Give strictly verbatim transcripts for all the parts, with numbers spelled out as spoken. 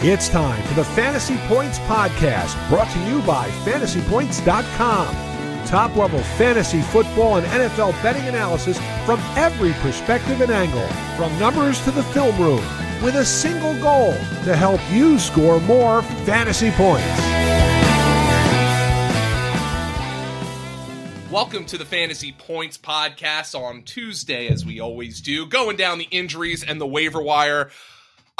It's time for the Fantasy Points Podcast, brought to you by fantasy points dot com. Top-level fantasy football and N F L betting analysis from every perspective and angle, from numbers to the film room, with a single goal to help you score more fantasy points. Welcome to the Fantasy Points Podcast on Tuesday, as we always do, going down the injuries and the waiver wire.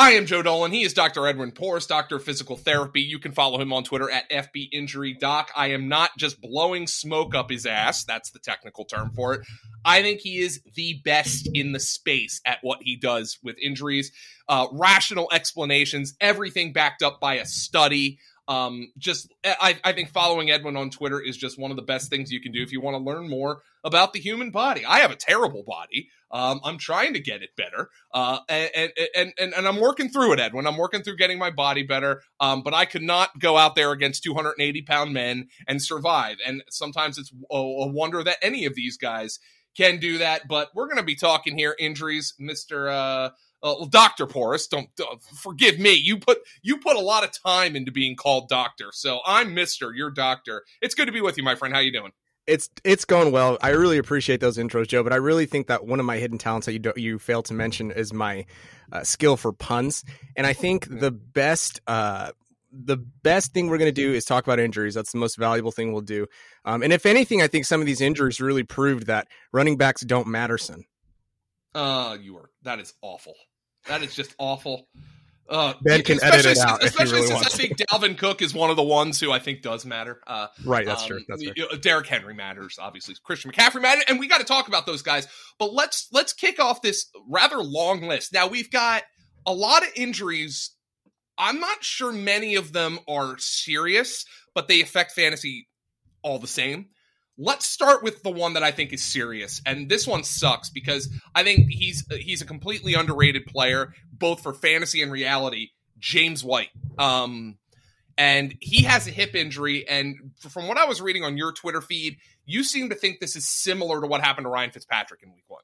I am Joe Dolan. He is Doctor Edwin Porras, Doctor of Physical Therapy. You can follow him on Twitter at F B Injury Doc. I am not just blowing smoke up his ass. That's the technical term for it. I think he is the best in the space at what he does with injuries. Uh, rational explanations, everything backed up by a study. Um, just, I, I think following Edwin on Twitter is just one of the best things you can do if you want to learn more about the human body. I have a terrible body. Um, I'm trying to get it better. Uh, and, and, and, and I'm working through it, Edwin. I'm working through getting my body better. Um, but I could not go out there against two hundred eighty pound men and survive. And sometimes it's a, a wonder that any of these guys can do that. But we're going to be talking here injuries, Mister Uh, Uh, Doctor Porras, don't uh, forgive me. You put you put a lot of time into being called doctor, so I'm Mister Your doctor. It's good to be with you, my friend. How you doing? It's it's going well. I really appreciate those intros, Joe. But I really think that one of my hidden talents that you do, you failed to mention is my uh, skill for puns. And I think the best uh, the best thing we're going to do is talk about injuries. That's the most valuable thing we'll do. Um, and if anything, I think some of these injuries really proved that running backs don't matter. Son. Uh, you are. That is awful. That is just awful. Uh, ben can edit it out. Especially since I think Dalvin Cook is one of the ones who I think does matter. Uh, right, that's um, true. That's you know, Derrick Henry matters, obviously. Christian McCaffrey matters, and we got to talk about those guys. But let's let's kick off this rather long list. Now, we've got a lot of injuries. I'm not sure many of them are serious, but they affect fantasy all the same. Let's start with the one that I think is serious, and this one sucks because I think he's he's a completely underrated player, both for fantasy and reality, James White. Um, and he has a hip injury, and from what I was reading on your Twitter feed, you seem to think this is similar to what happened to Ryan Fitzpatrick in week one.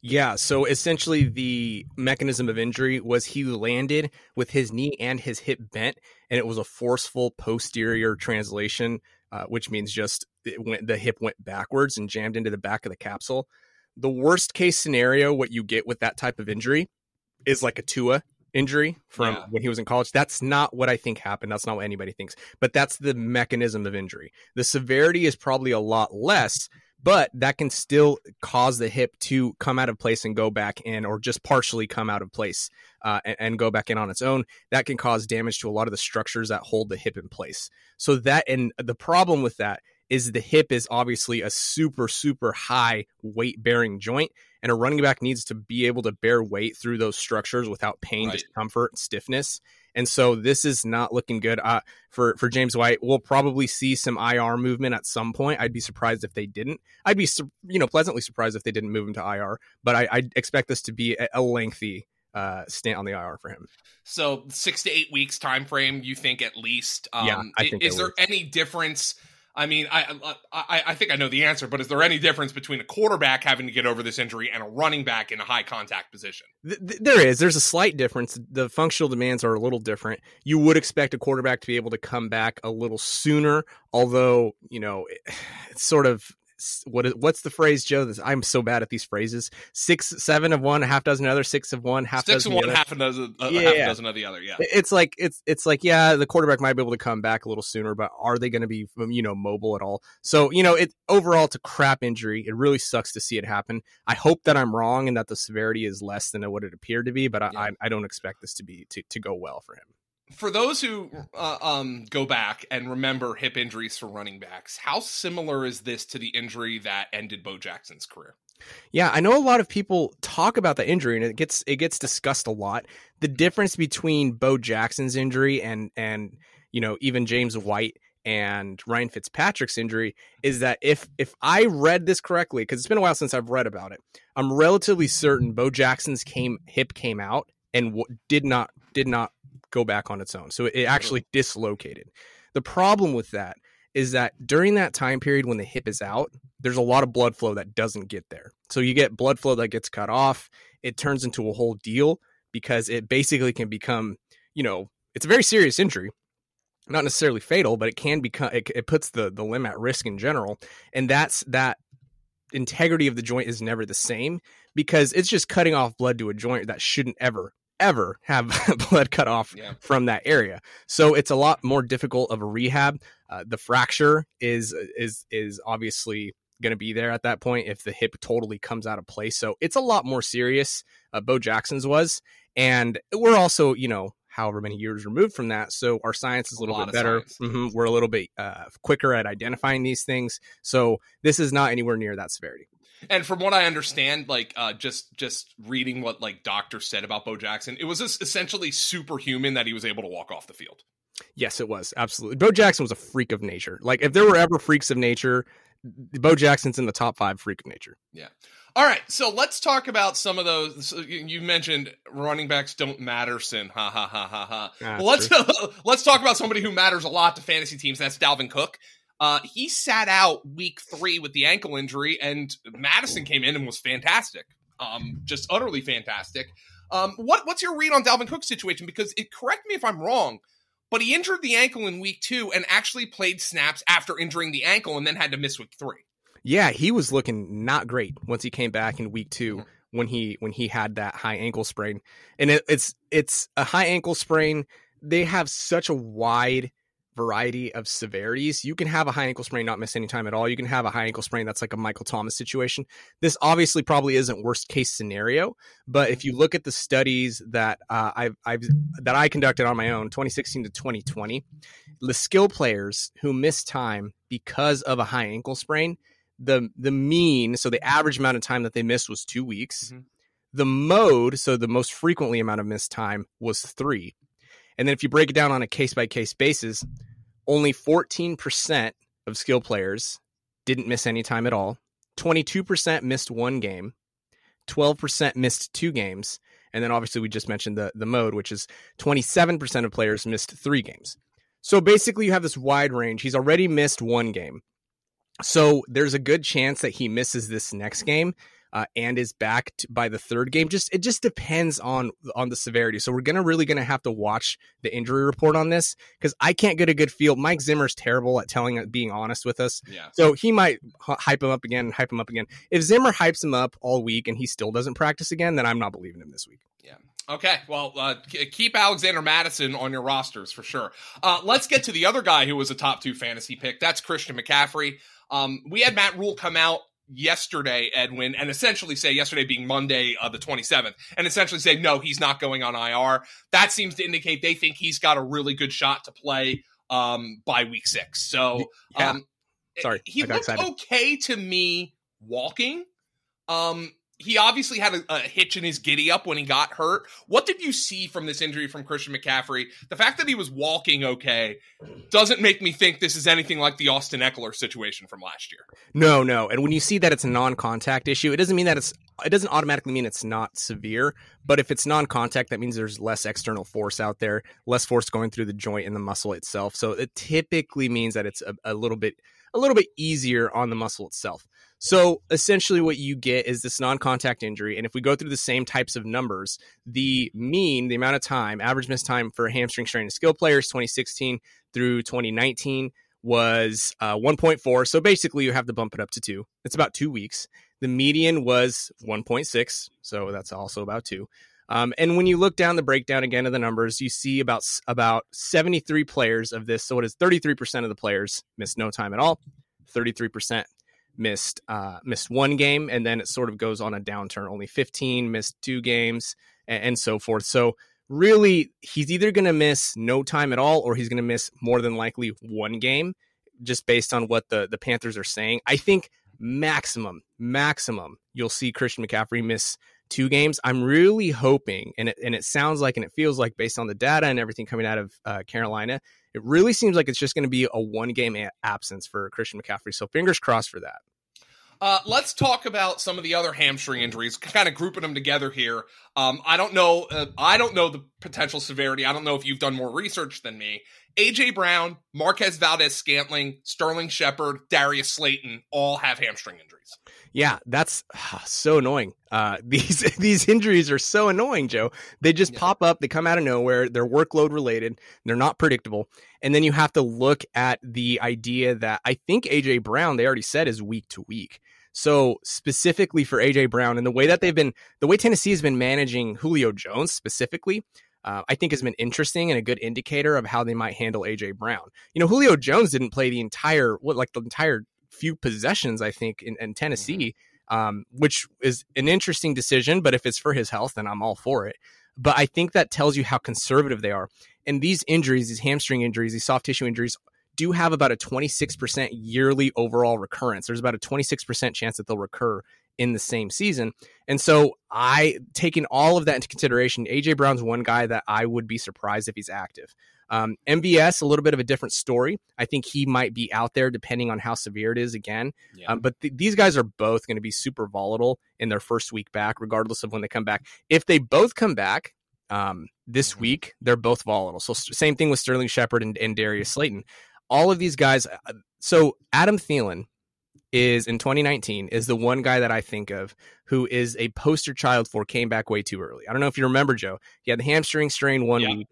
Yeah, so essentially the mechanism of injury was he landed with his knee and his hip bent, and it was a forceful posterior translation, uh, which means just it went, the hip went backwards and jammed into the back of the capsule. The worst case scenario, what you get with that type of injury is like a Tua injury from yeah. when he was in college. That's not what I think happened. That's not what anybody thinks, but that's the mechanism of injury. The severity is probably a lot less, but that can still cause the hip to come out of place and go back in, or just partially come out of place uh, and, and go back in on its own. That can cause damage to a lot of the structures that hold the hip in place. So that, and the problem with that is the hip is obviously a super, super high weight bearing joint, and a running back needs to be able to bear weight through those structures without pain, right. discomfort, and stiffness. And so this is not looking good uh, for, for James White. We'll probably see some I R movement at some point. I'd be surprised if they didn't. I'd be you know pleasantly surprised if they didn't move him to I R, but I, I expect this to be a, a lengthy uh, stint on the I R for him. So six to eight weeks time frame, you think at least? Um, yeah, I think is there any difference? I mean, I, I I think I know the answer, but is there any difference between a quarterback having to get over this injury and a running back in a high contact position? There is. There's a slight difference. The functional demands are a little different. You would expect a quarterback to be able to come back a little sooner, although, you know, it's sort of what is, what's the phrase, Joe? I'm so bad at these phrases. Six, seven of one, a half dozen another, six of one, half six dozen of one, half a dozen, uh, yeah. half a dozen of the other. Yeah, it's like it's it's like yeah, the quarterback might be able to come back a little sooner, but are they going to be you know mobile at all? So you know, it overall it's a crap injury. It really sucks to see it happen. I hope that I'm wrong and that the severity is less than what it appeared to be, but I yeah. I, I don't expect this to be to, to go well for him. For those who uh, um, go back and remember hip injuries for running backs, how similar is this to the injury that ended Bo Jackson's career? Yeah, I know a lot of people talk about the injury, and it gets it gets discussed a lot. The difference between Bo Jackson's injury and and you know even James White and Ryan Fitzpatrick's injury is that if if I read this correctly, because it's been a while since I've read about it, I'm relatively certain Bo Jackson's came hip came out and w- did not did not. go back on its own. So it actually dislocated. The problem with that is that during that time period when the hip is out, there's a lot of blood flow that doesn't get there. So you get blood flow that gets cut off. It turns into a whole deal because it basically can become, you know, it's a very serious injury, not necessarily fatal, but it can become, it, it puts the, the limb at risk in general. And that's that integrity of the joint is never the same, because it's just cutting off blood to a joint that shouldn't ever, ever have blood cut off yeah. from that area. So it's a lot more difficult of a rehab. Uh, the fracture is, is, is obviously going to be there at that point if the hip totally comes out of place. So it's a lot more serious. Uh, Bo Jackson's was, and we're also, you know, however many years removed from that. So our science is a little bit better. Mm-hmm. We're a little bit uh, quicker at identifying these things. So this is not anywhere near that severity. And from what I understand, like uh, just just reading what like doctors said about Bo Jackson, it was essentially superhuman that he was able to walk off the field. Yes, it was. Absolutely. Bo Jackson was a freak of nature. Like if there were ever freaks of nature, Bo Jackson's in the top five freak of nature. Yeah. All right, so let's talk about some of those. So you mentioned running backs don't matter, sin. Ha, ha, ha, ha, ha. Ah, let's, let's talk about somebody who matters a lot to fantasy teams. That's Dalvin Cook. Uh, he sat out week three with the ankle injury, and Madison came in and was fantastic, um, just utterly fantastic. Um, what, what's your read on Dalvin Cook's situation? Because it, correct me if I'm wrong, but he injured the ankle in week two and actually played snaps after injuring the ankle and then had to miss week three. Yeah, he was looking not great once he came back in week two when he when he had that high ankle sprain. And it, it's it's a high ankle sprain. They have such a wide variety of severities. You can have a high ankle sprain, not miss any time at all. You can have a high ankle sprain that's like a Michael Thomas situation. This obviously probably isn't worst case scenario, but if you look at the studies that uh, I've, I've that I conducted on my own, twenty sixteen to twenty twenty, the skill players who miss time because of a high ankle sprain, the the mean, so the average amount of time that they missed was two weeks. Mm-hmm. The mode, so the most frequently amount of missed time was three. And then if you break it down on a case-by-case basis, only fourteen percent of skill players didn't miss any time at all. twenty-two percent missed one game. twelve percent missed two games. And then obviously we just mentioned the, the mode, which is twenty-seven percent of players missed three games. So basically you have this wide range. He's already missed one game. So there's a good chance that he misses this next game uh, and is back to, by the third game. Just it just depends on on the severity. So we're gonna really gonna have to watch the injury report on this, because I can't get a good feel. Mike Zimmer's terrible at telling, being honest with us. Yeah. So he might hype him up again, hype him up again. If Zimmer hypes him up all week and he still doesn't practice again, then I'm not believing him this week. Yeah. Okay, well, uh, keep Alexander Madison on your rosters for sure. Uh, let's get to the other guy who was a top two fantasy pick. That's Christian McCaffrey. Um, we had Matt Rule come out yesterday, Edwin, and essentially say, yesterday being Monday, uh, the twenty-seventh, and essentially say, no, he's not going on I R. That seems to indicate they think he's got a really good shot to play um, by week six. So yeah. um, Sorry, he looked excited. Okay to me walking. Um, he obviously had a, a hitch in his giddy up when he got hurt. What did you see from this injury from Christian McCaffrey? The fact that he was walking okay doesn't make me think this is anything like the Austin Ekeler situation from last year. No, no. And when you see that it's a non-contact issue, it doesn't mean that it's, it doesn't automatically mean it's not severe, but if it's non-contact, that means there's less external force out there, less force going through the joint and the muscle itself. So it typically means that it's a, a little bit, a little bit easier on the muscle itself. So essentially what you get is this non-contact injury. And if we go through the same types of numbers, the mean, the amount of time, average missed time for hamstring strain and skill players, twenty sixteen through twenty nineteen was uh, one point four. So basically you have to bump it up to two. It's about two weeks. The median was one point six. So that's also about two. Um, and when you look down the breakdown again of the numbers, you see about, about seventy-three players of this. So it is thirty-three percent of the players missed no time at all. thirty-three percent. missed uh missed one game, and then it sort of goes on a downturn. Only fifteen missed two games, and, and so forth. So really he's either going to miss no time at all, or he's going to miss more than likely one game, just based on what the the Panthers are saying. I think maximum maximum you'll see Christian McCaffrey miss two games. I'm really hoping, and it, and it sounds like and it feels like, based on the data and everything coming out of uh, Carolina, it really seems like it's just going to be a one-game a- absence for Christian McCaffrey. So fingers crossed for that. Uh, let's talk about some of the other hamstring injuries, kind of grouping them together here. Um, I don't know. Uh, I don't know the potential severity. I don't know if you've done more research than me. A J. Brown, Marquez Valdez-Scantling, Sterling Shepard, Darius Slayton all have hamstring injuries. Yeah, that's uh, so annoying. Uh, these these injuries are so annoying, Joe. They just yeah. pop up. They come out of nowhere. They're workload related. They're not predictable. And then you have to look at the idea that I think A J. Brown, they already said, is week to week. So specifically for A J. Brown and the way that they've been, the way Tennessee has been managing Julio Jones specifically, Uh, I think has been interesting and a good indicator of how they might handle A J. Brown. You know, Julio Jones didn't play the entire, what, like the entire few possessions, I think, in, in Tennessee, um, which is an interesting decision. But if it's for his health, then I'm all for it. But I think that tells you how conservative they are. And these injuries, these hamstring injuries, these soft tissue injuries do have about a twenty-six percent yearly overall recurrence. There's about a twenty-six percent chance that they'll recur in the same season. And so I, taking all of that into consideration, A J Brown's one guy that I would be surprised if he's active. Um, M V S, a little bit of a different story. I think he might be out there depending on how severe it is again. Yeah. Um, but th- these guys are both going to be super volatile in their first week back, regardless of when they come back. If they both come back um, this mm-hmm. week, they're both volatile. So st- same thing with Sterling Shepard and, and Darius Slayton. All of these guys. Uh, so Adam Thielen, is in twenty nineteen is the one guy that I think of who is a poster child for came back way too early. I don't know if you remember, Joe. He had the hamstring strain one yeah. week,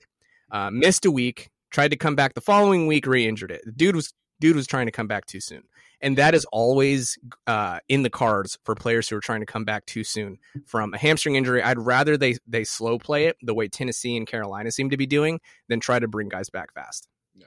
uh, missed a week, tried to come back the following week, re-injured it. The dude was dude was trying to come back too soon. And that is always uh, in the cards for players who are trying to come back too soon from a hamstring injury. I'd rather they they slow play it the way Tennessee and Carolina seem to be doing than try to bring guys back fast. Yeah.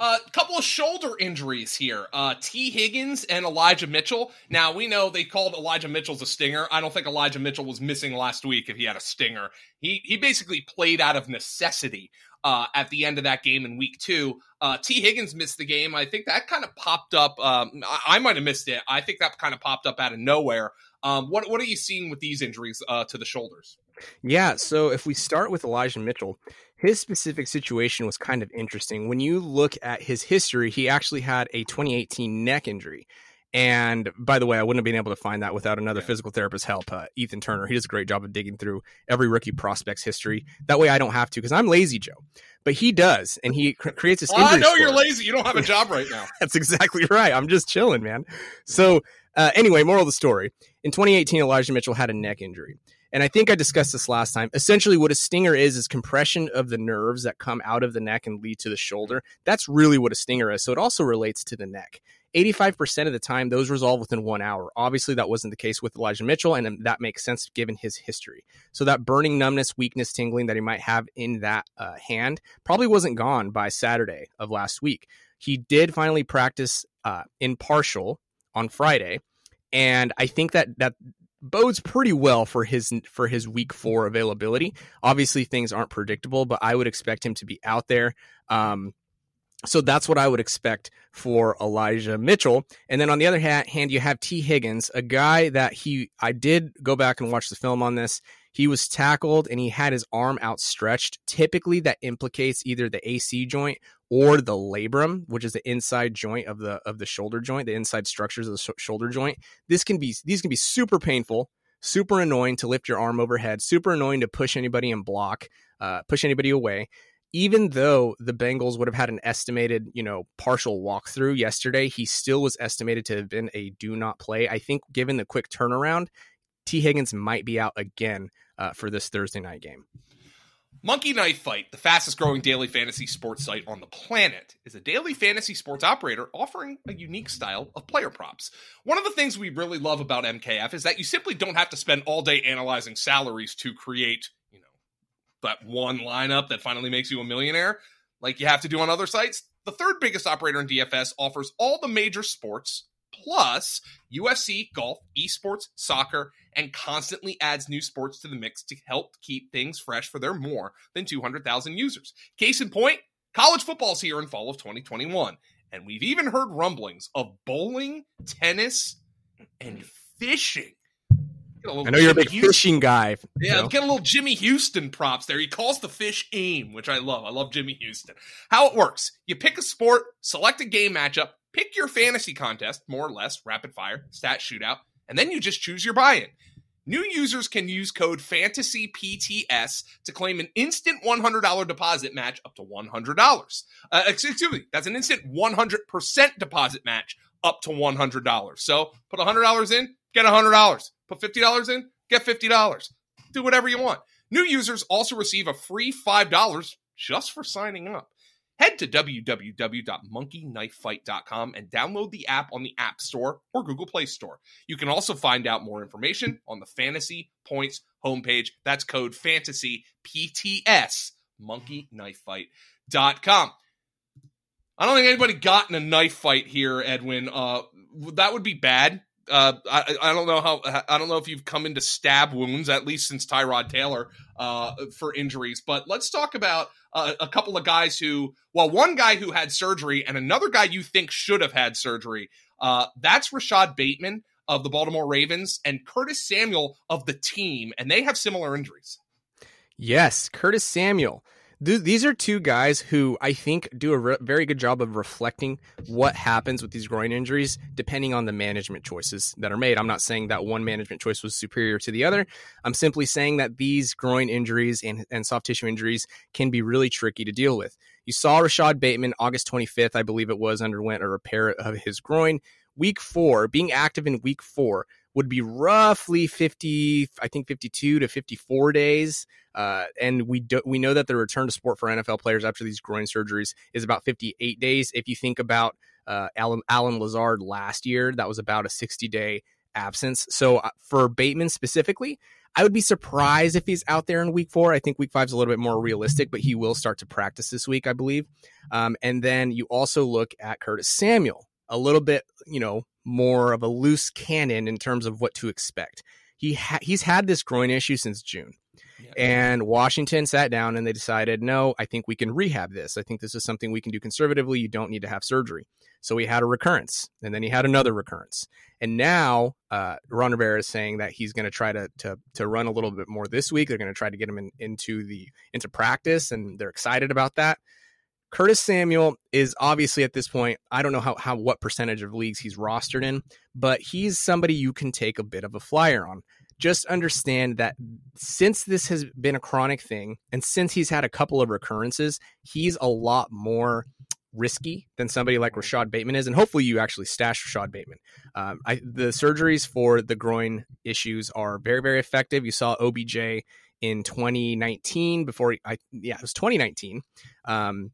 A uh, couple of shoulder injuries here. Uh, T. Higgins and Elijah Mitchell. Now, we know they called Elijah Mitchell's a stinger. I don't think Elijah Mitchell was missing last week if he had a stinger. He he basically played out of necessity uh, at the end of that game in week two. Uh, T. Higgins missed the game. I think that kind of popped up. Um, I, I might have missed it. I think that kind of popped up out of nowhere. Um, what, what are you seeing with these injuries uh, to the shoulders? Yeah, so if we start with Elijah Mitchell, his specific situation was kind of interesting. When you look at his history, he actually had a twenty eighteen neck injury. And by the way, I wouldn't have been able to find that without another yeah. physical therapist's help, uh, Ethan Turner. He does a great job of digging through every rookie prospect's history. That way I don't have to because I'm lazy, Joe. But he does, and he cr- creates this well, injury I know score. You're lazy. You don't have a job right now. That's exactly right. I'm just chilling, man. So uh, anyway, moral of the story. In twenty eighteen, Elijah Mitchell had a neck injury. And I think I discussed this last time. Essentially, what a stinger is, is compression of the nerves that come out of the neck and lead to the shoulder. That's really what a stinger is. So it also relates to the neck. eighty-five percent of the time, those resolve within one hour. Obviously, that wasn't the case with Elijah Mitchell, and that makes sense given his history. So that burning numbness, weakness, tingling that he might have in that uh, hand probably wasn't gone by Saturday of last week. He did finally practice uh, in partial on Friday, and I think that that... bodes pretty well for his for his week four availability. Obviously, things aren't predictable, but I would expect him to be out there. Um, so that's what I would expect for Elijah Mitchell. And then on the other hand, you have T. Higgins, a guy that he I did go back and watch the film on this. He was tackled and he had his arm outstretched. Typically, that implicates either the A C joint or the labrum, which is the inside joint of the of the shoulder joint, the inside structures of the sh- shoulder joint. This can be these can be super painful, super annoying to lift your arm overhead, super annoying to push anybody and block, uh, push anybody away. Even though the Bengals would have had an estimated, you know, partial walkthrough yesterday, he still was estimated to have been a do not play. I think given the quick turnaround, T. Higgins might be out again uh, for this Thursday night game. Monkey Knife Fight, the fastest growing daily fantasy sports site on the planet, is a daily fantasy sports operator offering a unique style of player props. One of the things we really love about M K F is that you simply don't have to spend all day analyzing salaries to create, you know, that one lineup that finally makes you a millionaire like you have to do on other sites. The third biggest operator in D F S offers all the major sports plus U F C, golf, esports, soccer, and constantly adds new sports to the mix to help keep things fresh for their more than two hundred thousand users. Case in point, college football's here in fall of twenty twenty-one, and we've even heard rumblings of bowling, tennis, and fishing. I know Jimmy you're a big Houston. Fishing guy. Yeah, know. Get a little Jimmy Houston props there. He calls the fish aim, which I love. I love Jimmy Houston. How it works, you pick a sport, select a game matchup, pick your fantasy contest, more or less, rapid fire, stat shootout, and then you just choose your buy-in. New users can use code FANTASYPTS to claim an instant one hundred dollars deposit match up to one hundred dollars. Uh, excuse me, that's an instant one hundred percent deposit match up to one hundred dollars. So put one hundred dollars in, get one hundred dollars. Put fifty dollars in, get fifty dollars. Do whatever you want. New users also receive a free five dollars just for signing up. Head to w w w dot monkey knife fight dot com and download the app on the App Store or Google Play Store. You can also find out more information on the Fantasy Points homepage. That's code FANTASYPTS, monkey knife fight dot com. I don't think anybody got in a knife fight here, Edwin. Uh, that would be bad. Uh, I, I don't know how. I don't know if you've come into stab wounds, at least since Tyrod Taylor uh, for injuries. But let's talk about uh, a couple of guys who, well, one guy who had surgery and another guy you think should have had surgery. Uh, that's Rashad Bateman of the Baltimore Ravens and Curtis Samuel of the team, and they have similar injuries. Yes, Curtis Samuel. These are two guys who I think do a re- very good job of reflecting what happens with these groin injuries, depending on the management choices that are made. I'm not saying that one management choice was superior to the other. I'm simply saying that these groin injuries and, and soft tissue injuries can be really tricky to deal with. You saw Rashad Bateman August twenty-fifth, I believe it was, underwent a repair of his groin. Week four, being active in week four would be roughly fifty, I think fifty-two to fifty-four days. Uh, and we do, we know that the return to sport for N F L players after these groin surgeries is about fifty-eight days. If you think about uh, Alan, Alan Lazard last year, that was about a sixty-day absence. So for Bateman specifically, I would be surprised if he's out there in week four. I think week five is a little bit more realistic, but he will start to practice this week, I believe. Um, and then you also look at Curtis Samuel, a little bit, you know, more of a loose cannon in terms of what to expect. He ha- he's had this groin issue since June. Yeah. And Washington sat down and they decided, no, I think we can rehab this. I think this is something we can do conservatively. You don't need to have surgery. So he had a recurrence, and then he had another recurrence. And now uh, Ron Rivera is saying that he's going to try to to run a little bit more this week. They're going to try to get him in, into the into practice, and they're excited about that. Curtis Samuel is obviously at this point, I don't know how, how what percentage of leagues he's rostered in, but he's somebody you can take a bit of a flyer on. Just understand that since this has been a chronic thing, and since he's had a couple of recurrences, he's a lot more risky than somebody like Rashad Bateman is. And hopefully you actually stash Rashad Bateman. Um, I, the surgeries for the groin issues are very, very effective. You saw O B J in twenty nineteen before I, yeah, it was twenty nineteen. Um,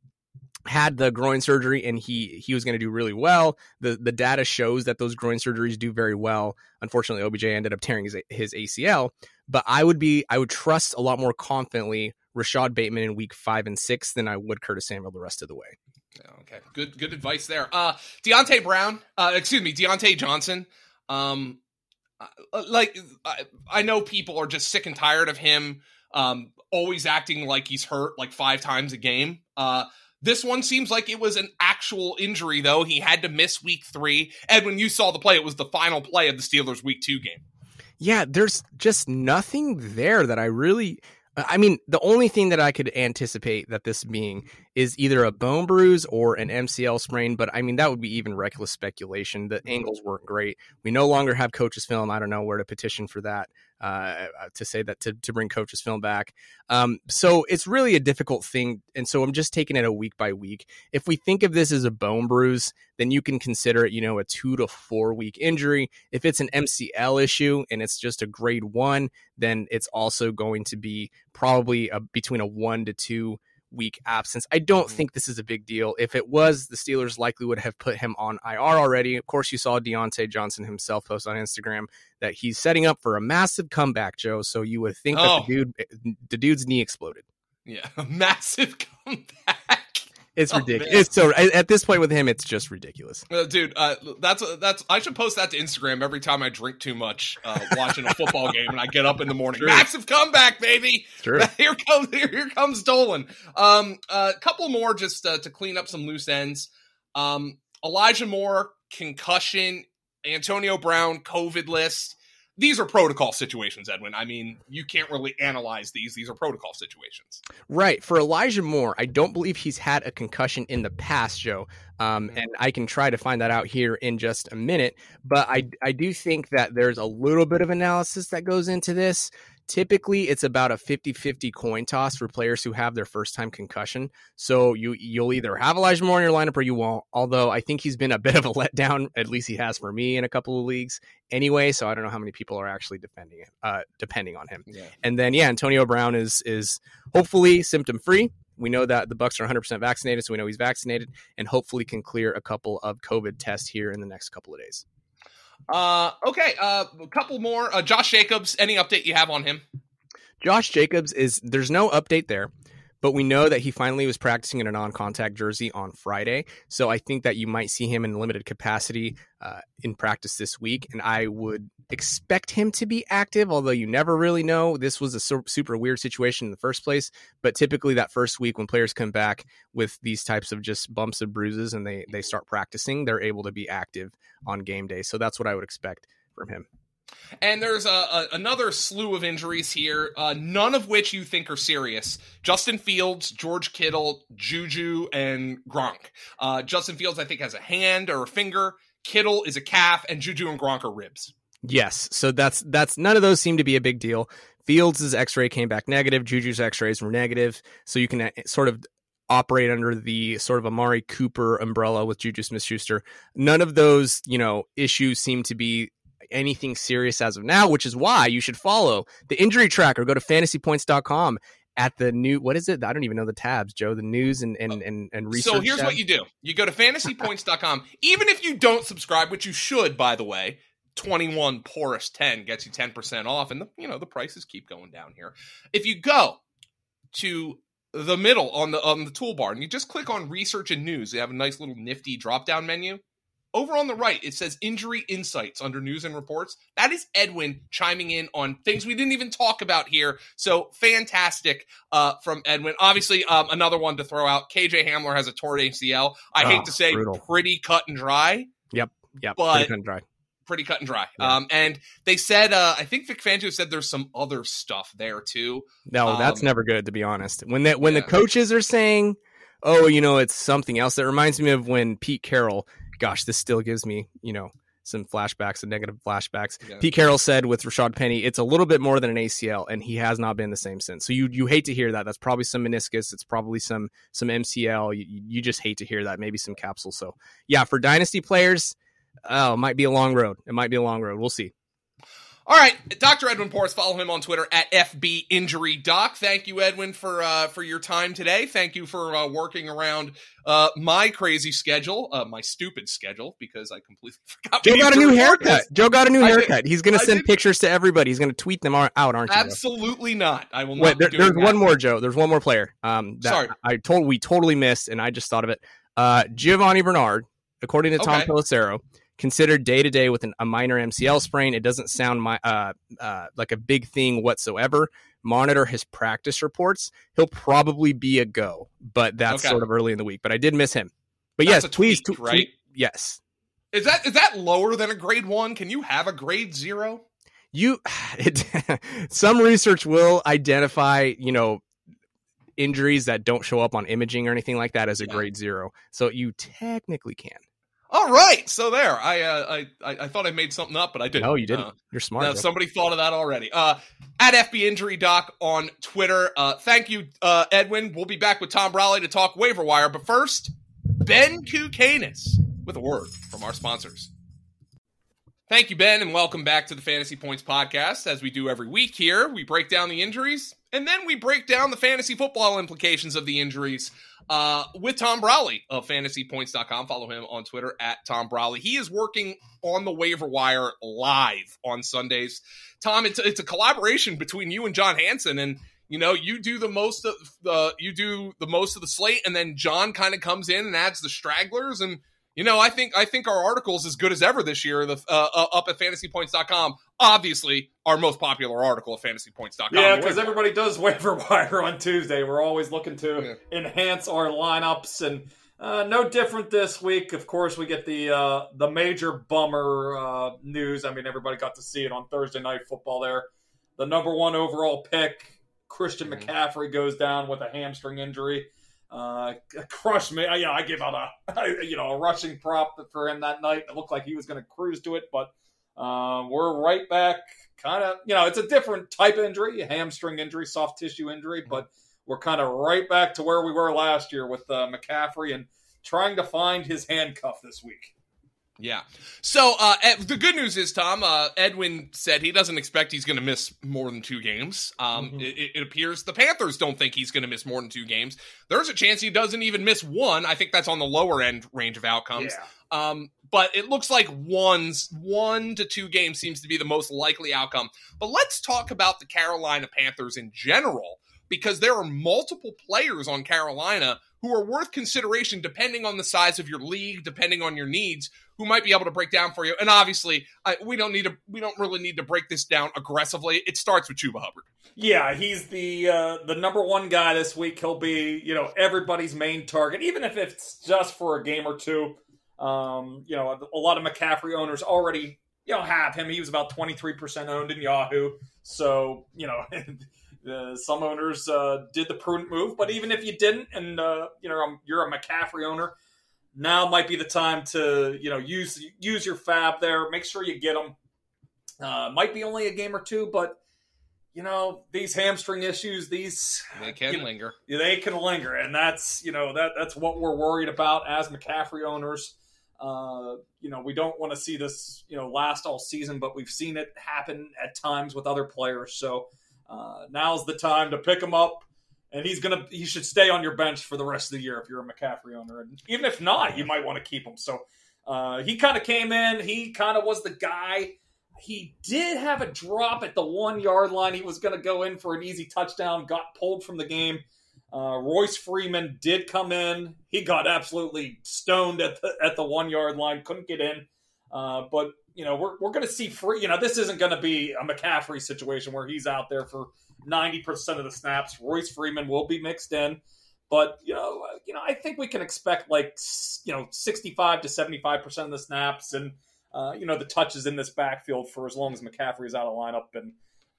had the groin surgery and he he was going to do really well. The the data shows that those groin surgeries do very well. Unfortunately, O B J ended up tearing his, his A C L, but I would be I would trust a lot more confidently Rashad Bateman in week five and six than I would Curtis Samuel the rest of the way. Okay, good good advice there. Uh, Diontae Brown, uh, excuse me, Diontae Johnson. Um, like I, I know people are just sick and tired of him um, always acting like he's hurt like five times a game. Uh, This one seems like it was an actual injury, though. He had to miss week three. Edwin, you saw the play. It was the final play of the Steelers week two game. Yeah, there's just nothing there that I really... I mean, the only thing that I could anticipate that this being is either a bone bruise or an M C L sprain. But, I mean, that would be even reckless speculation. The angles weren't great. We no longer have coaches' film. I don't know where to petition for that, uh, to say that to, to bring coaches' film back. Um, so it's really a difficult thing. And so I'm just taking it a week by week. If we think of this as a bone bruise, then you can consider it, you know, a two to four week injury. If it's an M C L issue and it's just a grade one, then it's also going to be probably a, between a one to two week absence. I don't think this is a big deal. If it was, the Steelers likely would have put him on I R already. Of course, you saw Diontae Johnson himself post on Instagram that he's setting up for a massive comeback, Joe. So you would think oh. that the dude, the dude's knee exploded. Yeah, a massive comeback. It's ridiculous. Oh, it's so at this point with him, it's just ridiculous, uh, dude. Uh, that's that's. I should post that to Instagram every time I drink too much, uh, watching a football game, and I get up in the morning. Massive comeback, baby! True. Here comes here, here comes Dolan. Um, a uh, couple more just uh, to clean up some loose ends. Um, Elijah Moore concussion, Antonio Brown COVID list. These are protocol situations, Edwin. I mean, you can't really analyze these. These are protocol situations. Right. For Elijah Moore, I don't believe he's had a concussion in the past, Joe. Um, and I can try to find that out here in just a minute. But I, I do think that there's a little bit of analysis that goes into this. Typically, it's about a fifty-fifty coin toss for players who have their first-time concussion. So you, you'll either have Elijah Moore in your lineup or you won't, although I think he's been a bit of a letdown, at least he has for me in a couple of leagues anyway, so I don't know how many people are actually defending, uh, depending on him. Yeah. And then, yeah, Antonio Brown is is hopefully symptom-free. We know that the Bucs are one hundred percent vaccinated, so we know he's vaccinated, and hopefully can clear a couple of COVID tests here in the next couple of days. Uh, okay, uh, a couple more. Uh, Josh Jacobs, any update you have on him? Josh Jacobs is, there's no update there, but we know that he finally was practicing in a non-contact jersey on Friday, so I think that you might see him in limited capacity uh, in practice this week, and I would expect him to be active, although you never really know. This was a su- super weird situation in the first place, but typically that first week when players come back with these types of just bumps and bruises and they, they start practicing, they're able to be active on game day, so that's what I would expect from him. And there's a, a, another slew of injuries here, uh, none of which you think are serious. Justin Fields, George Kittle, Juju, and Gronk. Uh, Justin Fields, I think, has a hand or a finger. Kittle is a calf, and Juju and Gronk are ribs. Yes, so that's that's none of those seem to be a big deal. Fields' x-ray came back negative. Juju's x-rays were negative, so you can sort of operate under the sort of Amari Cooper umbrella with Juju Smith-Schuster. None of those, you know, issues seem to be anything serious as of now, which is why you should follow the injury tracker. Go to fantasy points dot com at the new, what is it? I don't even know the tabs, Joe, the news and, and, and, and research. So here's tab. What you do. You go to fantasy points dot com. Even if you don't subscribe, which you should, by the way, twenty-one Porras ten gets you ten percent off. And the, you know, the prices keep going down here. If you go to the middle on the, on the toolbar and you just click on research and news, you have a nice little nifty drop-down menu. Over on the right, it says Injury Insights under News and Reports. That is Edwin chiming in on things we didn't even talk about here. So fantastic uh, from Edwin. Obviously, um, another one to throw out. K J Hamler has a torn A C L. I oh, hate to say brutal. Pretty cut and dry. Yep, yep, but pretty cut and dry. Pretty cut and dry. Yeah. Um, and they said, uh, I think Vic Fangio said there's some other stuff there too. No, um, that's never good, to be honest. When that when yeah. the coaches are saying, oh, you know, it's something else. That reminds me of when Pete Carroll – gosh, this still gives me, you know, some flashbacks, some negative flashbacks. Yeah. Pete Carroll said with Rashad Penny, it's a little bit more than an A C L, and he has not been the same since. So you you hate to hear that. That's probably some meniscus. It's probably some some M C L. You, you just hate to hear that. Maybe some capsule. So, yeah, for dynasty players, oh, it might be a long road. It might be a long road. We'll see. All right, Doctor Edwin Porras, follow him on Twitter at F B Injury Doc. Thank you, Edwin, for uh, for your time today. Thank you for uh, working around uh, my crazy schedule, uh, my stupid schedule, because I completely forgot. Joe got a new haircut. Joe got a new haircut. He's going to send pictures to everybody. He's going to tweet them out, aren't you? Absolutely not. I will not. Wait, there, there's one more, Joe. There's one more player. Um, that Sorry, I told we totally missed, and I just thought of it. Uh, Giovanni Bernard, according to Tom Pelissero, considered day-to-day with an, a minor M C L sprain. It doesn't sound my, uh, uh, like a big thing whatsoever. Monitor his practice reports. He'll probably be a go, but that's okay. Sort of early in the week. But I did miss him. But that's yes, a tweak, please. T- right? T- yes. Is that is that lower than a grade one? Can you have a grade zero? You, it, some research will identify, you know, injuries that don't show up on imaging or anything like that as a yeah. grade zero. So you technically can. All right, so there. I, uh, I I thought I made something up, but I didn't. No, you didn't. Uh, You're smart. No, somebody thought of that already. Uh, at F B Injury Doc on Twitter. Uh, thank you, uh, Edwin. We'll be back with Tom Brolley to talk waiver wire, but first, Ben Koukanis with a word from our sponsors. Thank you, Ben, and welcome back to the Fantasy Points Podcast. As we do every week here, we break down the injuries, and then we break down the fantasy football implications of the injuries uh, with Tom Brolley of fantasy points dot com. Follow him on Twitter at Tom Brolley. He is working on the waiver wire live on Sundays. Tom, it's, it's a collaboration between you and John Hansen, and you know you do the most of the you do the most of the slate, and then John kind of comes in and adds the stragglers. And you know, I think I think our article's as good as ever this year the, uh, up at fantasy points dot com. Obviously, our most popular article at fantasy points dot com. Yeah, because everybody does waiver wire on Tuesday. We're always looking to yeah. enhance our lineups. And uh, no different this week. Of course, we get the uh, the major bummer uh, news. I mean, everybody got to see it on Thursday Night Football there. The number one overall pick, Christian McCaffrey, goes down with a hamstring injury. Uh, crushed me. Yeah, I gave out a you know a rushing prop for him that night. It looked like he was going to cruise to it, but uh, we're right back. Kind of, you know, it's a different type of injury, hamstring injury, soft tissue injury, but we're kind of right back to where we were last year with uh, McCaffrey and trying to find his handcuff this week. Yeah. So uh, the good news is, Tom, uh, Edwin said he doesn't expect he's going to miss more than two games. Um, mm-hmm. it, it appears the Panthers don't think he's going to miss more than two games. There's a chance he doesn't even miss one. I think that's on the lower end range of outcomes. Yeah. Um, but it looks like one's one to two games seems to be the most likely outcome. But let's talk about the Carolina Panthers in general, because there are multiple players on Carolina who are worth consideration depending on the size of your league, depending on your needs, who might be able to break down for you. And obviously, I, we don't need to, we don't really need to break this down aggressively. It starts with Chuba Hubbard. Yeah, he's the uh, the number one guy this week. He'll be, you know, everybody's main target, even if it's just for a game or two. Um, you know, a lot of McCaffrey owners already, you know, have him. He was about twenty-three percent owned in Yahoo. So, you know, Uh, some owners uh, did the prudent move, but even if you didn't, and uh, you know um, you're a McCaffrey owner, now might be the time to you know use use your fab there. Make sure you get them. Uh, might be only a game or two, but you know these hamstring issues, these they can you know, linger. They can linger, and that's you know that that's what we're worried about as McCaffrey owners. Uh, you know we don't want to see this you know last all season, but we've seen it happen at times with other players, so. Uh, now's the time to pick him up, and he's gonna. He should stay on your bench for the rest of the year if you're a McCaffrey owner, and even if not, you might want to keep him. So uh, he kind of came in. He kind of was the guy. He did have a drop at the one yard line. He was gonna go in for an easy touchdown. Got pulled from the game. Uh, Royce Freeman did come in. He got absolutely stoned at the at the one yard line. Couldn't get in. Uh, but. You know, we're we're going to see free. You know, this isn't going to be a McCaffrey situation where he's out there for ninety percent of the snaps. Royce Freeman will be mixed in, but you know, you know, I think we can expect like you know sixty-five to seventy-five percent of the snaps and uh, you know the touches in this backfield for as long as McCaffrey is out of lineup. And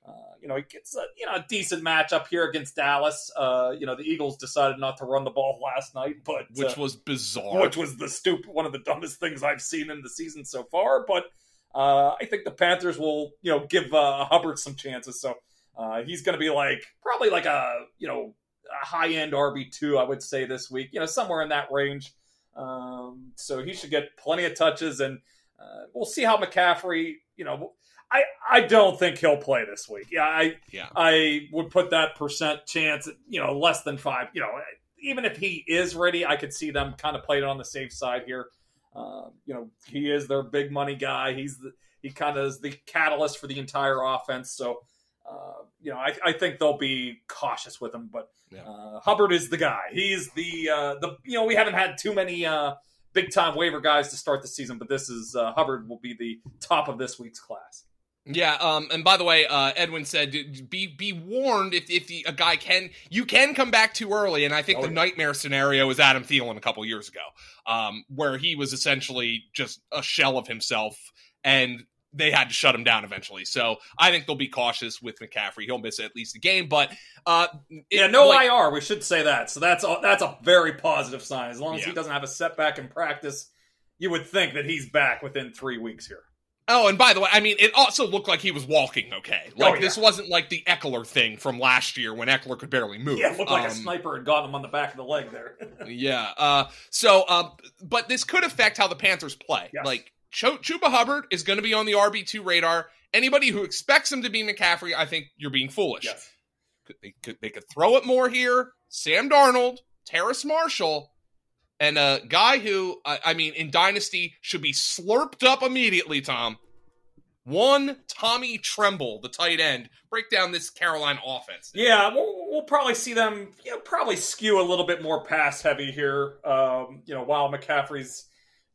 uh, you know, he gets a you know a decent matchup here against Dallas. Uh, you know, the Eagles decided not to run the ball last night, but which uh, was bizarre, which was the stupid one of the dumbest things I've seen in the season so far, but. Uh, I think the Panthers will, you know, give uh, Hubbard some chances. So uh, he's going to be like probably like a, you know, a high-end R B two, I would say this week, you know, somewhere in that range. Um, so he should get plenty of touches, and uh, we'll see how McCaffrey, you know, I, I don't think he'll play this week. Yeah, I yeah. I would put that percent chance, at, you know, less than five. You know, even if he is ready, I could see them kind of playing it on the safe side here. Uh, you know, he is their big money guy. He's the, he kind of is the catalyst for the entire offense. So, uh, you know, I, I think they'll be cautious with him. But yeah. uh, Hubbard is the guy. He's the uh, the you know we haven't had too many uh, big time waiver guys to start the season, but this is uh, Hubbard will be the top of this week's class. Yeah, um, and by the way, uh, Edwin said, be be warned if if the, a guy can, you can come back too early, and I think oh, the yeah. nightmare scenario is Adam Thielen a couple years ago, um, where he was essentially just a shell of himself, and they had to shut him down eventually. So I think they'll be cautious with McCaffrey. He'll miss at least a game, but uh, it, yeah, no like, I R. We should say that. So that's a, that's a very positive sign. As long as yeah. he doesn't have a setback in practice, you would think that he's back within three weeks here. Oh, and by the way, I mean, it also looked like he was walking okay. Like, oh, yeah. this wasn't like the Ekeler thing from last year when Ekeler could barely move. Yeah, it looked like um, a sniper had gotten him on the back of the leg there. yeah. Uh, so, uh, but this could affect how the Panthers play. Yes. Like, Ch- Chuba Hubbard is going to be on the R B two radar. Anybody who expects him to be McCaffrey, I think you're being foolish. Yes. Could, they, could, they could throw it more here. Sam Darnold, Terrace Marshall. And a guy who, I mean, in Dynasty should be slurped up immediately, Tom. One, Tommy Tremble, the tight end. Break down this Carolina offense. Yeah, we'll, we'll probably see them you know, probably skew a little bit more pass-heavy here. Um, you know, while McCaffrey's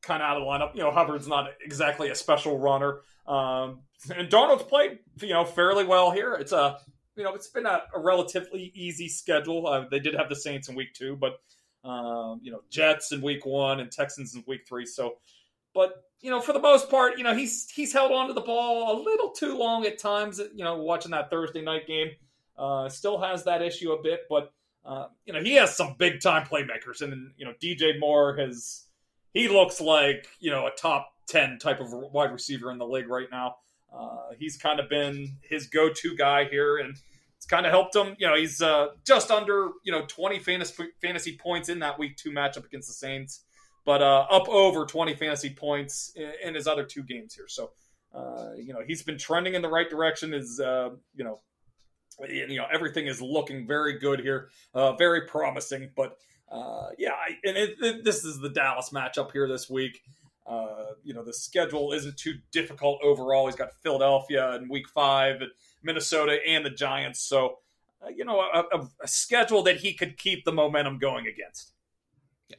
kind of out of the lineup. You know, Hubbard's not exactly a special runner. Um, and Darnold's played, you know, fairly well here. It's a, you know, it's been a, a relatively easy schedule. Uh, they did have the Saints in week two, but... Um, you know, Jets in week one and Texans in week three. So, but, you know, for the most part, you know, he's, he's held on to the ball a little too long at times, you know, watching that Thursday night game, uh, still has that issue a bit, but, Uh, you know, he has some big time playmakers, and then, you know, D J Moore has, he looks like, you know, a top ten type of wide receiver in the league right now. Uh, he's kind of been his go-to guy here, and it's kind of helped him. You know, he's uh, just under, you know, twenty fantasy, fantasy points in that week two matchup against the Saints, but uh, up over twenty fantasy points in, in his other two games here. So, uh, you know, he's been trending in the right direction. Is, uh, you know, You know, everything is looking very good here, uh, very promising. But, uh, yeah, I, and it, it, this is the Dallas matchup here this week. Uh, you know, the schedule isn't too difficult overall. He's got Philadelphia in week five, and Minnesota, and the Giants. So, uh, you know, a, a, a schedule that he could keep the momentum going against. Yeah.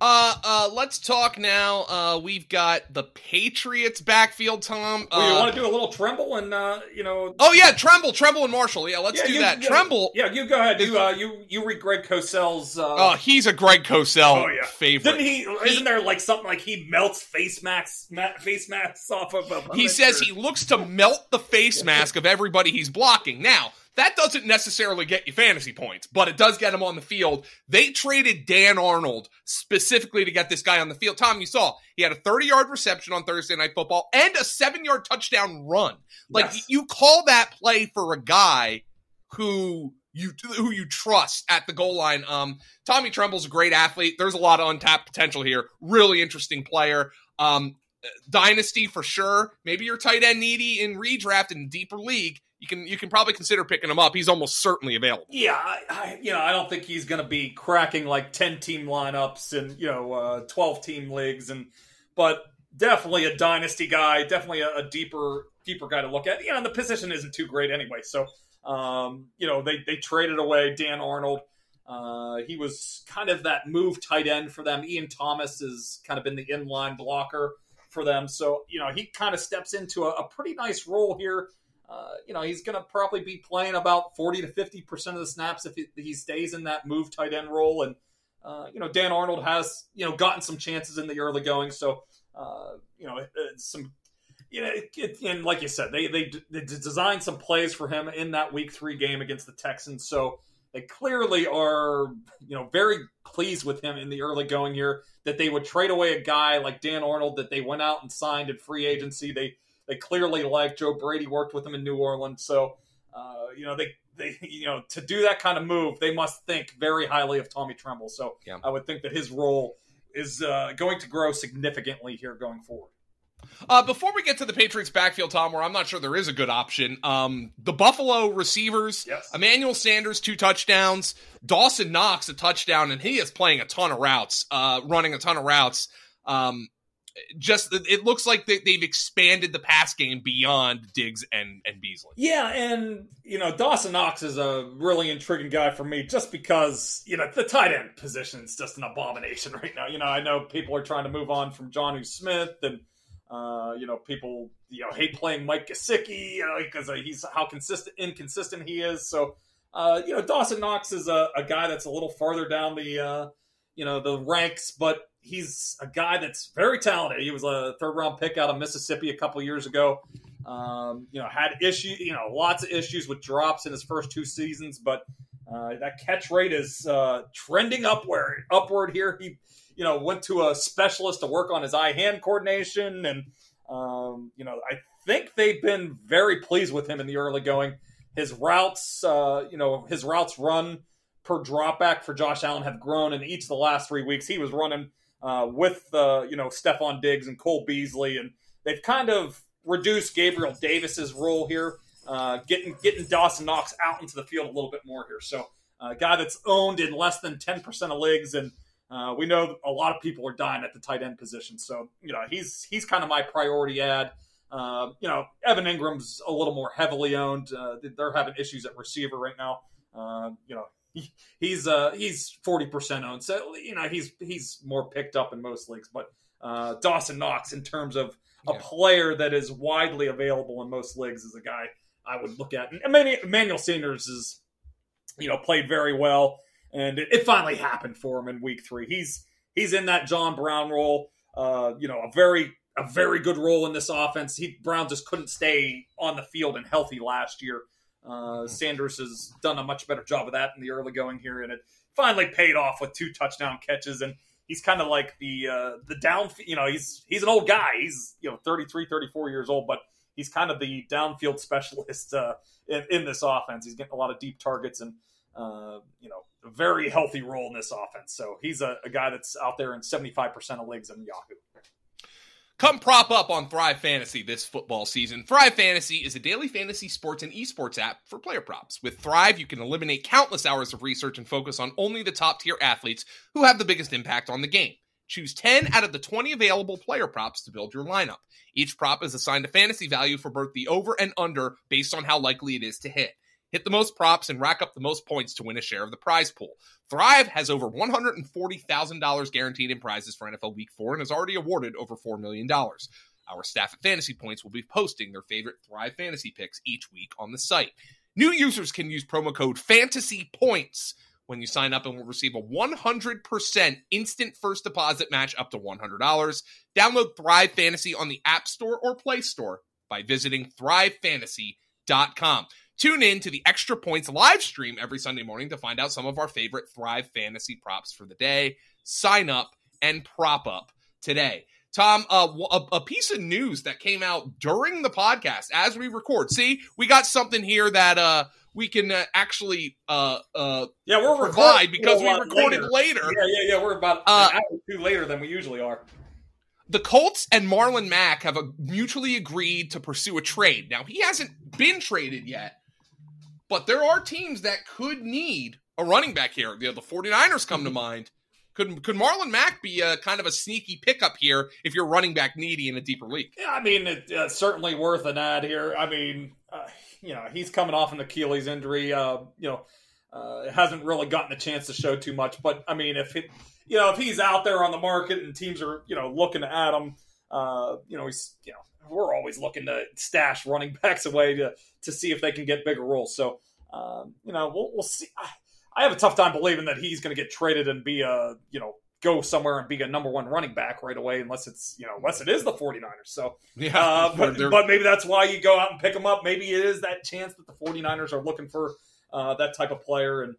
Uh, uh, let's talk now. Uh, we've got the Patriots backfield, Tom. Uh, well, you want to do a little Tremble and, uh, you know. Oh, yeah, Tremble, Tremble and Marshall. Yeah, let's yeah, do you, that. Yeah, Tremble. Yeah, you go ahead. You, uh, you, you read Greg Cosell's. Uh, oh, he's a Greg Cosell oh, yeah. favorite. Didn't he, he, isn't there like something like he melts face masks, ma- face masks off of a He says or... he looks to melt the face mask of everybody he's blocking. Now, that doesn't necessarily get you fantasy points, but it does get him on the field. They traded Dan Arnold specifically to get this guy on the field. Tom, you saw he had a thirty-yard reception on Thursday Night Football and a seven-yard touchdown run. Like, yes. you call that play for a guy who you who you trust at the goal line. Um, Tommy Tremble's a great athlete. There's a lot of untapped potential here. Really interesting player. Um, dynasty for sure. Maybe you're tight end needy in redraft in deeper league. You can you can probably consider picking him up. He's almost certainly available. Yeah, I, I, you know, I don't think he's going to be cracking like ten team lineups and, you know, uh, twelve team leagues, and but definitely a dynasty guy, definitely a, a deeper deeper guy to look at. Yeah, and the position isn't too great anyway. So, um, you know, they they traded away Dan Arnold. Uh, he was kind of that move tight end for them. Ian Thomas has kind of been the inline blocker for them. So, you know, he kind of steps into a, a pretty nice role here. Uh, you know, he's going to probably be playing about forty to fifty percent of the snaps if he, he stays in that move tight end role. And, uh, you know, Dan Arnold has, you know, gotten some chances in the early going. So, uh, you know, it, it's some, you know, it, it, and like you said, they, they, they designed some plays for him in that week three game against the Texans. So they clearly are, you know, very pleased with him in the early going here, that they would trade away a guy like Dan Arnold that they went out and signed in free agency. They, They clearly like Joe Brady worked with him in New Orleans. So, uh, you know, they, they, you know, to do that kind of move, they must think very highly of Tommy Tremble. So yeah. I would think that his role is uh, going to grow significantly here going forward. Uh, before we get to the Patriots backfield, Tom, where I'm not sure there is a good option, um, the Buffalo receivers, yes. Emmanuel Sanders, two touchdowns, Dawson Knox, a touchdown, and he is playing a ton of routes, uh, running a ton of routes. Um, Just it looks like they've expanded the pass game beyond Diggs and, and Beasley. Yeah, and, you know, Dawson Knox is a really intriguing guy for me just because, you know, the tight end position is just an abomination right now. You know, I know people are trying to move on from Jonnu Smith and, uh, you know, people, you know, hate playing Mike Gesicki, you know, because he's how consistent, inconsistent he is. So, uh, you know, Dawson Knox is a, a guy that's a little farther down the, uh, you know, the ranks, but he's a guy that's very talented. He was a third-round pick out of Mississippi a couple years ago. Um, you know, had issues, you know, lots of issues with drops in his first two seasons, but uh, that catch rate is uh, trending upward. Upward here, he, you know, went to a specialist to work on his eye-hand coordination, and um, you know, I think they've been very pleased with him in the early going. His routes, uh, you know, his routes run per dropback for Josh Allen have grown in each of the last three weeks. He was running. Uh, with, uh, you know, Stephon Diggs and Cole Beasley. And they've kind of reduced Gabriel Davis's role here, uh, getting getting Dawson Knox out into the field a little bit more here. So uh, a guy that's owned in less than ten percent of leagues. And uh, we know a lot of people are dying at the tight end position. So, you know, he's he's kind of my priority ad. Uh, you know, Evan Ingram's a little more heavily owned. Uh, they're having issues at receiver right now. Uh, you know, He's uh he's forty percent owned, so you know he's he's more picked up in most leagues. But uh, Dawson Knox, in terms of a yeah. player that is widely available in most leagues, is a guy I would look at. And Emmanuel Sanders is, you know, played very well, and it, it finally happened for him in week three. He's he's in that John Brown role, uh, you know, a very a very good role in this offense. He Brown just couldn't stay on the field and healthy last year. Uh, Sanders has done a much better job of that in the early going here, and it finally paid off with two touchdown catches. And he's kind of like the uh, the downfield, you know, he's he's an old guy. He's, you know, thirty-three, thirty-four years old, but he's kind of the downfield specialist uh, in, in this offense. He's getting a lot of deep targets and, uh, you know, a very healthy role in this offense. So he's a, a guy that's out there in seventy-five percent of leagues in Yahoo. Come prop up on Thrive Fantasy this football season. Thrive Fantasy is a daily fantasy sports and esports app for player props. With Thrive, you can eliminate countless hours of research and focus on only the top-tier athletes who have the biggest impact on the game. Choose ten out of the twenty available player props to build your lineup. Each prop is assigned a fantasy value for both the over and under based on how likely it is to hit. Hit the most props and rack up the most points to win a share of the prize pool. Thrive has over one hundred forty thousand dollars guaranteed in prizes for N F L Week four and has already awarded over four million dollars. Our staff at Fantasy Points will be posting their favorite Thrive Fantasy picks each week on the site. New users can use promo code FANTASYPOINTS when you sign up and will receive a one hundred percent instant first deposit match up to one hundred dollars. Download Thrive Fantasy on the App Store or Play Store by visiting thrive fantasy dot com. Tune in to the Extra Points live stream every Sunday morning to find out some of our favorite Thrive Fantasy props for the day. Sign up and prop up today. Tom, uh, a, a piece of news that came out during the podcast as we record. See, we got something here that uh, we can uh, actually uh, uh, yeah, we're provide because we recorded later. later. Yeah, yeah, yeah. We're about uh, an hour or two later than we usually are. The Colts and Marlon Mack have a, mutually agreed to pursue a trade. Now, he hasn't been traded yet. But there are teams that could need a running back here. You know, the 49ers come to mind. Could could Marlon Mack be a kind of a sneaky pickup here if you're running back needy in a deeper league? Yeah, I mean, it's uh, certainly worth an ad here. I mean, uh, you know, he's coming off an Achilles injury. Uh, you know, uh, hasn't really gotten a chance to show too much. But, I mean, if it, you know, if he's out there on the market and teams are, you know, looking to add him, uh, you know, he's, you know, we're always looking to stash running backs away to, to see if they can get bigger roles. So, um, you know, we'll, we'll see. I, I have a tough time believing that he's going to get traded and be a, you know, go somewhere and be a number one running back right away, unless it's, you know, unless it is the 49ers. So, yeah, uh, but, but maybe that's why you go out and pick him up. Maybe it is that chance that the 49ers are looking for uh, that type of player. And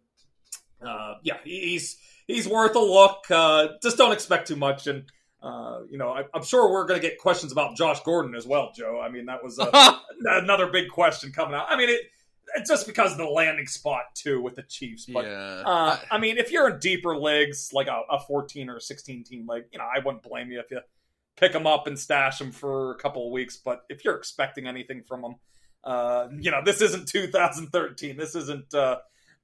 uh, yeah, he's, he's worth a look. Uh, just don't expect too much. And, Uh, you know, I, I'm sure we're going to get questions about Josh Gordon as well, Joe. I mean, that was uh, another big question coming out. I mean, it, it's just because of the landing spot, too, with the Chiefs. But, yeah. uh, I mean, if you're in deeper leagues, like a, a fourteen or a sixteen-team league, you know, I wouldn't blame you if you pick them up and stash them for a couple of weeks. But if you're expecting anything from them, uh, you know, this isn't two thousand thirteen. This isn't uh,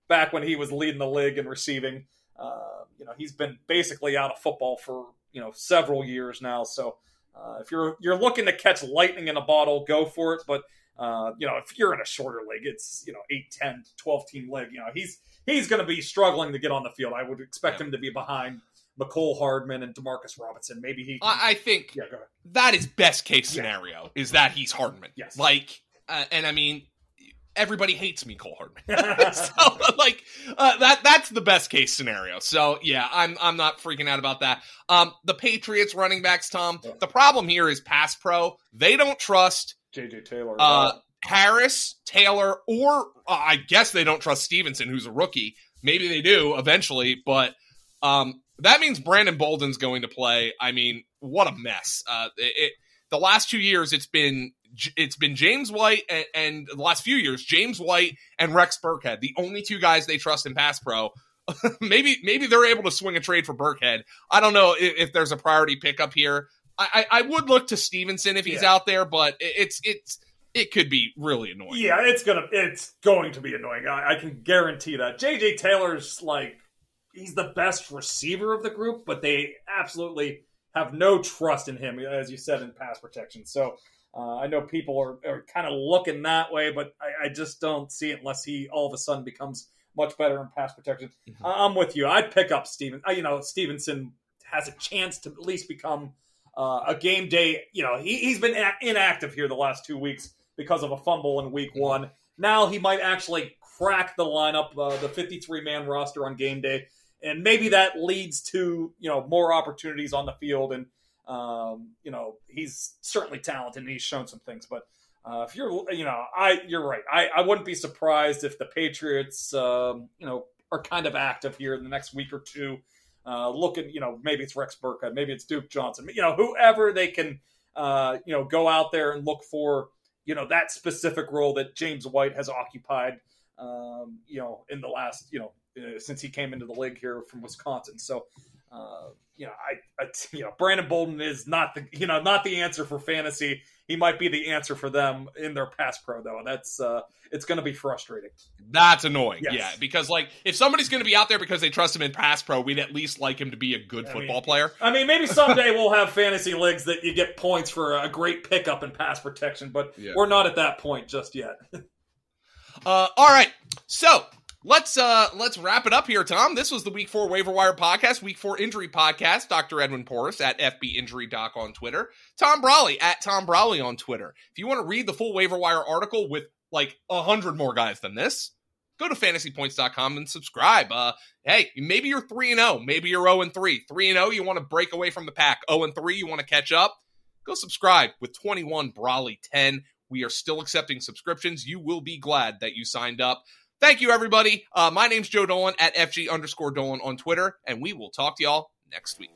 back when he was leading the league and receiving. Uh, you know, he's been basically out of football for – you know, several years now. So uh, if you're you're looking to catch lightning in a bottle, go for it. But, uh, you know, if you're in a shorter league, it's, you know, eight, ten, twelve-team league. You know, he's he's going to be struggling to get on the field. I would expect yeah. him to be behind McCole Hardman and DeMarcus Robinson. Maybe he can, I think yeah, go ahead. That is best-case scenario, yeah. is that he's Hardman. Yes. Like, uh, and I mean, everybody hates McCole Hardman. so, like, uh, that that's the best-case scenario. So, yeah, I'm I'm not freaking out about that. Um, the Patriots running backs, Tom, yeah. the problem here is pass pro. They don't trust J J Taylor, uh, right. Harris, Taylor, or uh, I guess they don't trust Stevenson, who's a rookie. Maybe they do eventually, but um, that means Brandon Bolden's going to play. I mean, what a mess. Uh, it, it, the last two years, it's been... It's been James White and, and the last few years, James White and Rex Burkhead, the only two guys they trust in pass pro. maybe maybe they're able to swing a trade for Burkhead. I don't know if, if there's a priority pickup here. I, I, I would look to Stevenson if he's yeah. out there, but it, it's it's it could be really annoying. Yeah, it's gonna it's going to be annoying. I, I can guarantee that. J J Taylor's like he's the best receiver of the group, but they absolutely have no trust in him, as you said, in pass protection. So. Uh, I know people are, are kind of looking that way, but I, I just don't see it unless he all of a sudden becomes much better in pass protection. Mm-hmm. Uh, I'm with you. I'd pick up Steven. Uh, you know, Stevenson has a chance to at least become uh, a game day. You know, he, he's been a- inactive here the last two weeks because of a fumble in week one. Now he might actually crack the lineup, uh, the fifty-three man roster on game day, and maybe that leads to, you know, more opportunities on the field and, Um, you know, he's certainly talented and he's shown some things, but Uh, if you're, you know, I, you're right. I, I wouldn't be surprised if the Patriots, um, you know, are kind of active here in the next week or two. Uh, looking, you know, maybe it's Rex Burkhead, maybe it's Duke Johnson, you know, whoever they can, uh, you know, go out there and look for, you know, that specific role that James White has occupied, um, you know, in the last, you know, uh, since he came into the league here from Wisconsin. So, uh, you know, I, I, you know, Brandon Bolden is not the, you know, not the answer for fantasy. He might be the answer for them in their pass pro, though. That's uh, it's going to be frustrating. That's annoying. Yes. Yeah, because like if somebody's going to be out there because they trust him in pass pro, we'd at least like him to be a good I football mean, player. I mean, maybe someday we'll have fantasy leagues that you get points for a great pickup in pass protection, but yeah. we're not at that point just yet. uh, all right, so. Let's uh let's wrap it up here, Tom. This was the Week Four Waiver Wire Podcast, Week Four Injury Podcast. Doctor Edwin Porras at F B Injury Doc on Twitter. Tom Brolley at Tom Brolley on Twitter. If you want to read the full waiver wire article with like a hundred more guys than this, go to fantasy points dot com and subscribe. Uh, hey, maybe you're three and zero, maybe you're zero and three. Three and zero, you want to break away from the pack. Zero and three, you want to catch up. Go subscribe with twenty-one Brolley ten. We are still accepting subscriptions. You will be glad that you signed up. Thank you, everybody. Uh, my name's Joe Dolan at F G underscore Dolan on Twitter, and we will talk to y'all next week.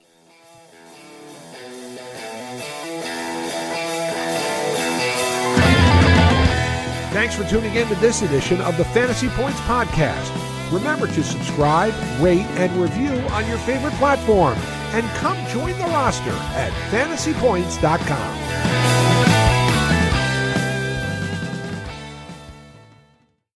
Thanks for tuning in to this edition of the Fantasy Points Podcast. Remember to subscribe, rate, and review on your favorite platform. And come join the roster at fantasy points dot com.